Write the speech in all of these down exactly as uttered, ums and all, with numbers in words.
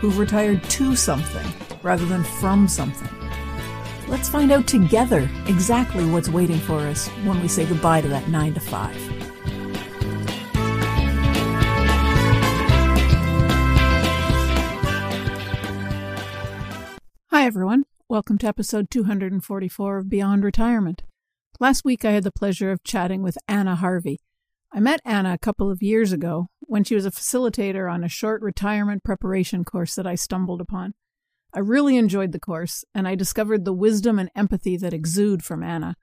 who've retired to something rather than from something. Let's find out together exactly what's waiting for us when we say goodbye to that nine to five. Hi everyone, welcome to episode two forty-four of Beyond Retirement. Last week I had the pleasure of chatting with Anna Harvey. I met Anna a couple of years ago when she was a facilitator on a short retirement preparation course that I stumbled upon. I really enjoyed the course, and I discovered the wisdom and empathy that exude from Anna.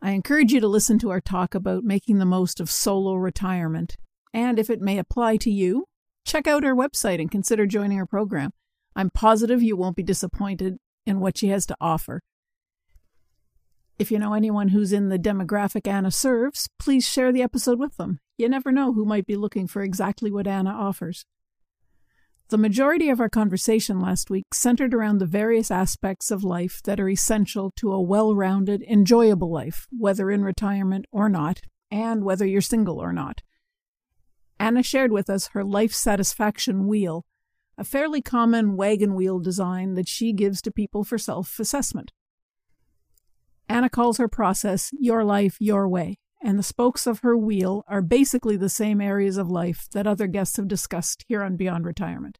I encourage you to listen to our talk about making the most of solo retirement, and if it may apply to you, check out her website and consider joining her program. I'm positive you won't be disappointed in what she has to offer. If you know anyone who's in the demographic Anna serves, please share the episode with them. You never know who might be looking for exactly what Anna offers. The majority of our conversation last week centered around the various aspects of life that are essential to a well-rounded, enjoyable life, whether in retirement or not, and whether you're single or not. Anna shared with us her life satisfaction wheel, a fairly common wagon wheel design that she gives to people for self-assessment. Anna calls her process Your Life, Your Way, and the spokes of her wheel are basically the same areas of life that other guests have discussed here on Beyond Retirement.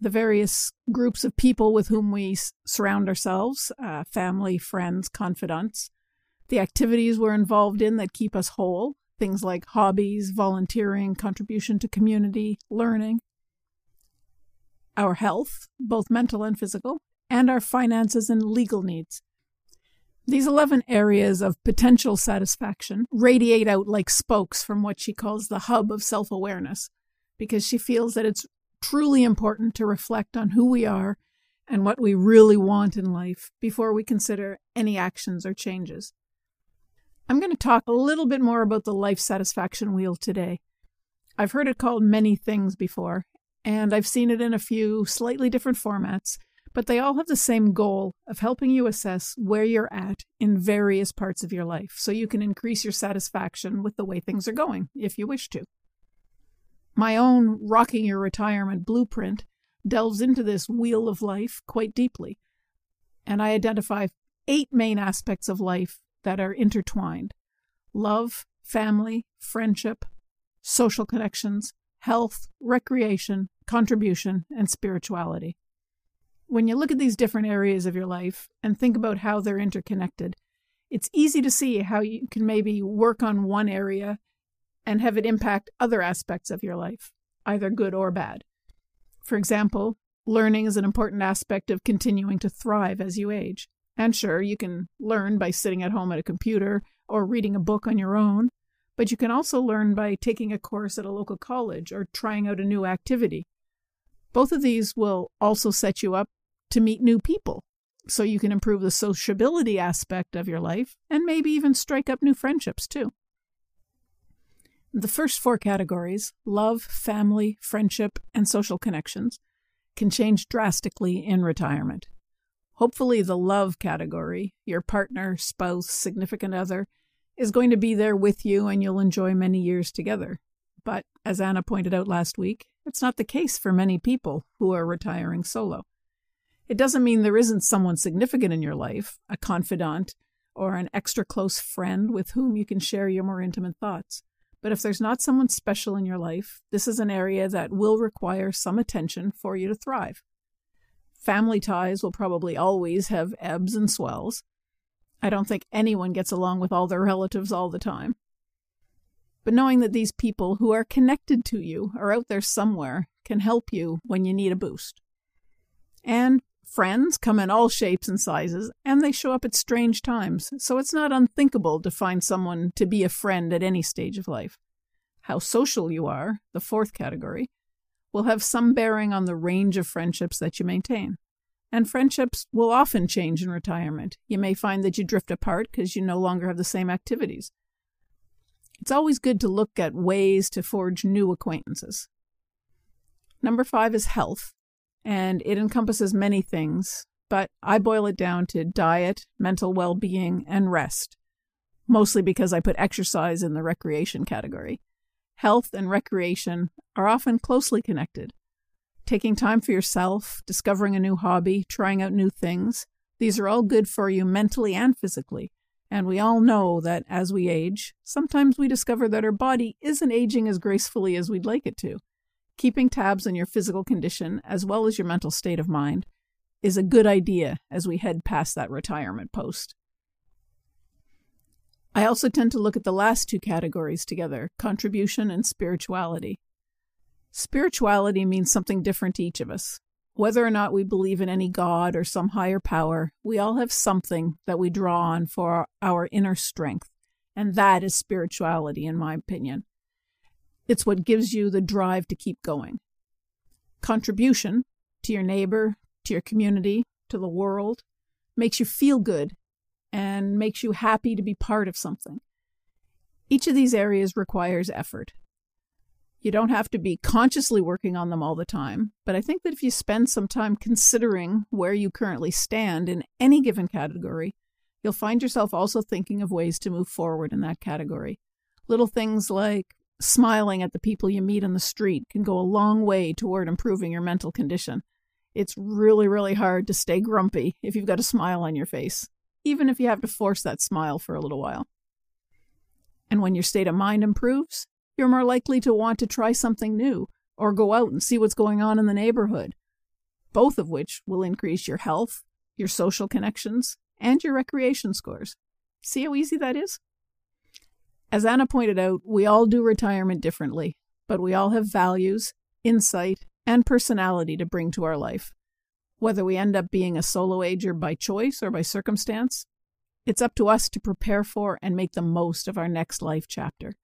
The various groups of people with whom we surround ourselves, uh, family, friends, confidants, the activities we're involved in that keep us whole, things like hobbies, volunteering, contribution to community, learning, our health, both mental and physical, and our finances and legal needs. These eleven areas of potential satisfaction radiate out like spokes from what she calls the hub of self-awareness, because she feels that it's truly important to reflect on who we are and what we really want in life before we consider any actions or changes. I'm going to talk a little bit more about the life satisfaction wheel today. I've heard it called many things before, and I've seen it in a few slightly different formats, but they all have the same goal of helping you assess where you're at in various parts of your life so you can increase your satisfaction with the way things are going, if you wish to. My own Rocking Your Retirement blueprint delves into this wheel of life quite deeply, and I identify eight main aspects of life that are intertwined: love, family, friendship, social connections, health, recreation, contribution, and spirituality. When you look at these different areas of your life and think about how they're interconnected, it's easy to see how you can maybe work on one area and have it impact other aspects of your life, either good or bad. For example, learning is an important aspect of continuing to thrive as you age. And sure, you can learn by sitting at home at a computer or reading a book on your own, but you can also learn by taking a course at a local college or trying out a new activity. Both of these will also set you up to meet new people, so you can improve the sociability aspect of your life and maybe even strike up new friendships too. The first four categories, love, family, friendship, and social connections, can change drastically in retirement. Hopefully the love category, your partner, spouse, significant other, is going to be there with you and you'll enjoy many years together. But as Anna pointed out last week, it's not the case for many people who are retiring solo. It doesn't mean there isn't someone significant in your life, a confidant or an extra close friend with whom you can share your more intimate thoughts. But if there's not someone special in your life, this is an area that will require some attention for you to thrive. Family ties will probably always have ebbs and swells. I don't think anyone gets along with all their relatives all the time. But knowing that these people who are connected to you are out there somewhere can help you when you need a boost. And friends come in all shapes and sizes, and they show up at strange times, so it's not unthinkable to find someone to be a friend at any stage of life. How social you are, the fourth category, will have some bearing on the range of friendships that you maintain. And friendships will often change in retirement. You may find that you drift apart because you no longer have the same activities. It's always good to look at ways to forge new acquaintances. Number five is health, and it encompasses many things, but I boil it down to diet, mental well-being, and rest, mostly because I put exercise in the recreation category. Health and recreation are often closely connected. Taking time for yourself, discovering a new hobby, trying out new things, these are all good for you mentally and physically. And we all know that as we age, sometimes we discover that our body isn't aging as gracefully as we'd like it to. Keeping tabs on your physical condition, as well as your mental state of mind, is a good idea as we head past that retirement post. I also tend to look at the last two categories together, contribution and spirituality. Spirituality means something different to each of us. Whether or not we believe in any God or some higher power, we all have something that we draw on for our inner strength, and that is spirituality, in my opinion. It's what gives you the drive to keep going. Contribution to your neighbor, to your community, to the world, makes you feel good and makes you happy to be part of something. Each of these areas requires effort. You don't have to be consciously working on them all the time, but I think that if you spend some time considering where you currently stand in any given category, you'll find yourself also thinking of ways to move forward in that category. Little things like smiling at the people you meet on the street can go a long way toward improving your mental condition. It's really, really hard to stay grumpy if you've got a smile on your face, even if you have to force that smile for a little while. And when your state of mind improves, you're more likely to want to try something new or go out and see what's going on in the neighborhood, both of which will increase your health, your social connections, and your recreation scores. See how easy that is? As Anna pointed out, we all do retirement differently, but we all have values, insight, and personality to bring to our life. Whether we end up being a solo ager by choice or by circumstance, it's up to us to prepare for and make the most of our next life chapter.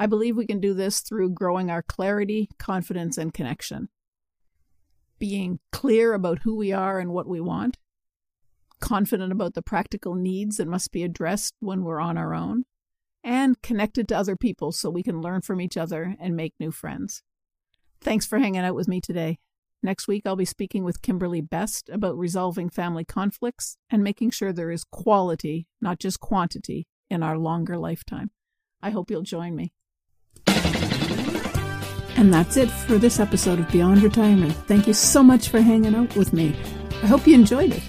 I believe we can do this through growing our clarity, confidence, and connection. Being clear about who we are and what we want. Confident about the practical needs that must be addressed when we're on our own. And connected to other people so we can learn from each other and make new friends. Thanks for hanging out with me today. Next week, I'll be speaking with Kimberly Best about resolving family conflicts and making sure there is quality, not just quantity, in our longer lifetime. I hope you'll join me. And that's it for this episode of Beyond Retirement. Thank you so much for hanging out with me. I hope you enjoyed it.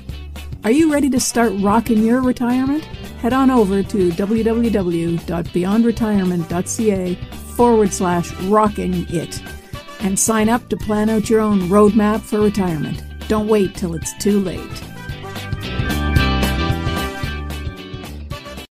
Are you ready to start rocking your retirement? Head on over to www.beyondretirement.ca forward slash rocking it and sign up to plan out your own roadmap for retirement. Don't wait till it's too late.